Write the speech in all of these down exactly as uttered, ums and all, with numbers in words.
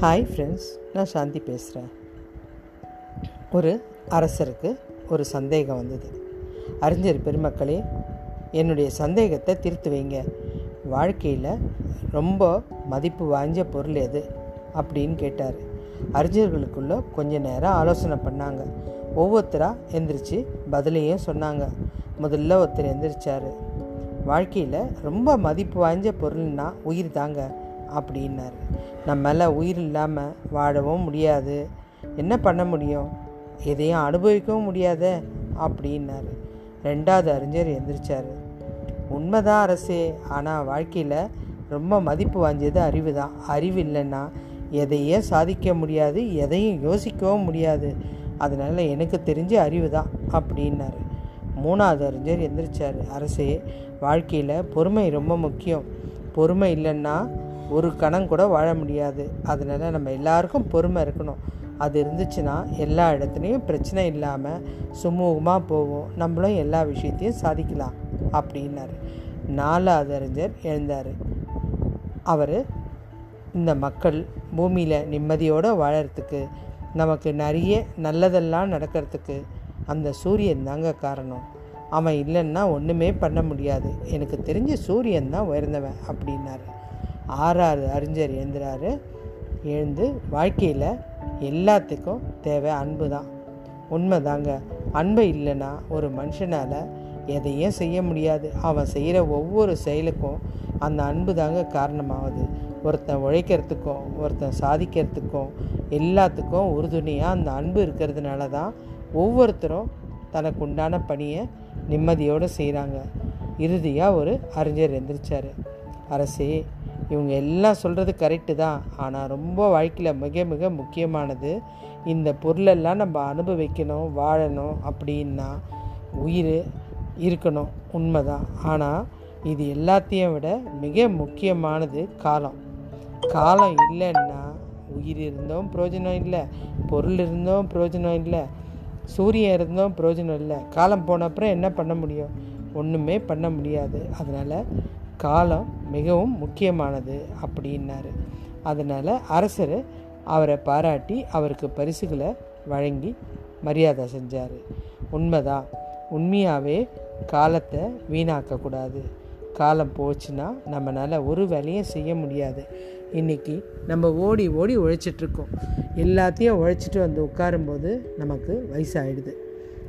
Hi friends, நான் சாந்தி பேசுகிறேன். ஒரு அரசருக்கு ஒரு சந்தேகம் வந்தது. அறிஞர் பெருமக்களே, என்னுடைய சந்தேகத்தை தீர்த்து வைங்க. வாழ்க்கையில் ரொம்ப மதிப்பு வாய்ந்த பொருள் எது அப்படின்னு கேட்டார். அறிஞர்களுக்குள்ளே கொஞ்ச நேரம் ஆலோசனை பண்ணாங்க. ஒவ்வொருத்தராக எந்திரிச்சு பதிலையும் சொன்னாங்க. முதல்ல ஒருத்தர் எந்திரிச்சார். வாழ்க்கையில் ரொம்ப மதிப்பு வாய்ந்த பொருள்னா உயிர் தாங்க அப்படின்னாரு. நம்மளால் உயிர் இல்லாமல் வாழவும் முடியாது, என்ன பண்ண முடியும், எதையும் அனுபவிக்கவும் முடியாத அப்படின்னாரு. ரெண்டாவது அறிஞர் எந்திரிச்சார். உண்மைதான் அரசே, ஆனால் வாழ்க்கையில் ரொம்ப மதிப்பு வாய்ந்தது அறிவு தான். அறிவு இல்லைன்னா எதையும் சாதிக்க முடியாது, எதையும் யோசிக்கவும் முடியாது. அதனால் எனக்கு தெரிஞ்ச அறிவு தான் அப்படின்னாரு. மூணாவது அறிஞர் எந்திரிச்சார். அரசே, வாழ்க்கையில் பொறுமை ரொம்ப முக்கியம். பொறுமை இல்லைன்னா ஒரு கணம் கூட வாழ முடியாது. அதனால் நம்ம எல்லாருக்கும் பொறுமை இருக்கணும். அது இருந்துச்சுன்னா எல்லா இடத்துலையும் பிரச்சனை இல்லாமல் சுமூகமாக போவோம். நம்மளும் எல்லா விஷயத்தையும் சாதிக்கலாம் அப்படின்னார். நாலாவது அறிஞர் எழுந்தார். அவர் இந்த மக்கள் பூமியில் நிம்மதியோடு வாழறதுக்கு, நமக்கு நிறைய நல்லதெல்லாம் நடக்கிறதுக்கு அந்த சூரியன் தாங்க காரணம். அவன் இல்லைன்னா ஒன்றுமே பண்ண முடியாது. எனக்கு தெரிஞ்ச சூரியன் தான் உயர்ந்தவன் அப்படின்னார். ஆறாவது அறிஞர் எழுந்துறாரு. எழுந்து வாழ்க்கையில் எல்லாத்துக்கும் தேவை அன்பு தான். உண்மை தாங்க, அன்பு இல்லைன்னா ஒரு மனுஷனால் எதையும் செய்ய முடியாது. அவன் செய்கிற ஒவ்வொரு செயலுக்கும் அந்த அன்பு தாங்க காரணமாகுது. ஒருத்தன் உழைக்கிறதுக்கும் ஒருத்தன் சாதிக்கிறதுக்கும் எல்லாத்துக்கும் உறுதுணையாக அந்த அன்பு இருக்கிறதுனால தான் ஒவ்வொருத்தரும் தனக்கு உண்டான பணியை நிம்மதியோடு செய்கிறாங்க. இறுதியாக ஒரு அறிஞர் எழுந்திரிச்சார். அரசே, இவங்க எல்லாம் சொல்கிறது கரெக்டு தான். ஆனால் ரொம்ப வாழ்க்கையில் மிக மிக முக்கியமானது, இந்த பொருளெல்லாம் நம்ம அனுபவிக்கணும், வாழணும் அப்படின்னா உயிர் இருக்கணும். உண்மை தான். ஆனால் இது எல்லாத்தையும் விட மிக முக்கியமானது காலம். காலம் இல்லைன்னா உயிர் இருந்தும் பிரயோஜனம் இல்லை, பொருள் இருந்தும் பிரயோஜனம் இல்லை, சூரியன் இருந்தும் பிரயோஜனம் இல்லை. காலம் போன அப்புறம் என்ன பண்ண முடியும்? ஒன்றுமே பண்ண முடியாது. அதனால் காலம் மிகவும் முக்கியமானது அப்படின்னாரு. அதனால் அரசர் அவரை பாராட்டி அவருக்கு பரிசுகளை வழங்கி மரியாதை செஞ்சார். உண்மைதான், உண்மையாகவே காலத்தை வீணாக்கக்கூடாது. காலம் போச்சுன்னா நம்மளால் ஒரு வேலையும் செய்ய முடியாது. இன்றைக்கி நம்ம ஓடி ஓடி உழைச்சிட்ருக்கோம். எல்லாத்தையும் உழைச்சிட்டு வந்து உட்காரும்போது நமக்கு வயசாகிடுது.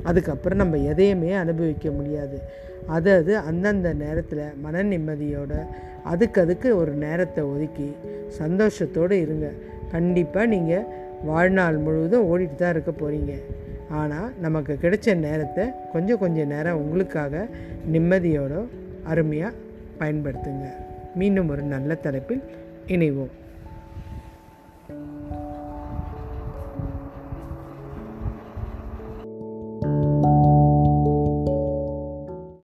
அதுக்கப்புறம் நம்ம எதையுமே அனுபவிக்க முடியாது. அது அது அந்தந்த நேரத்தில் மன நிம்மதியோடு அதுக்கு அதுக்கு ஒரு நேரத்தை ஒதுக்கி சந்தோஷத்தோடு இருங்க. கண்டிப்பாக நீங்கள் வாழ்நாள் முழுவதும் ஓடிட்டு தான் இருக்க போகிறீங்க. ஆனால் நமக்கு கிடைச்ச நேரத்தை கொஞ்சம் கொஞ்சம் நேரம் உங்களுக்காக நிம்மதியோடு அருமையாக பயன்படுத்துங்க. மீண்டும் ஒரு நல்ல தலைப்பில் இணைவோம்.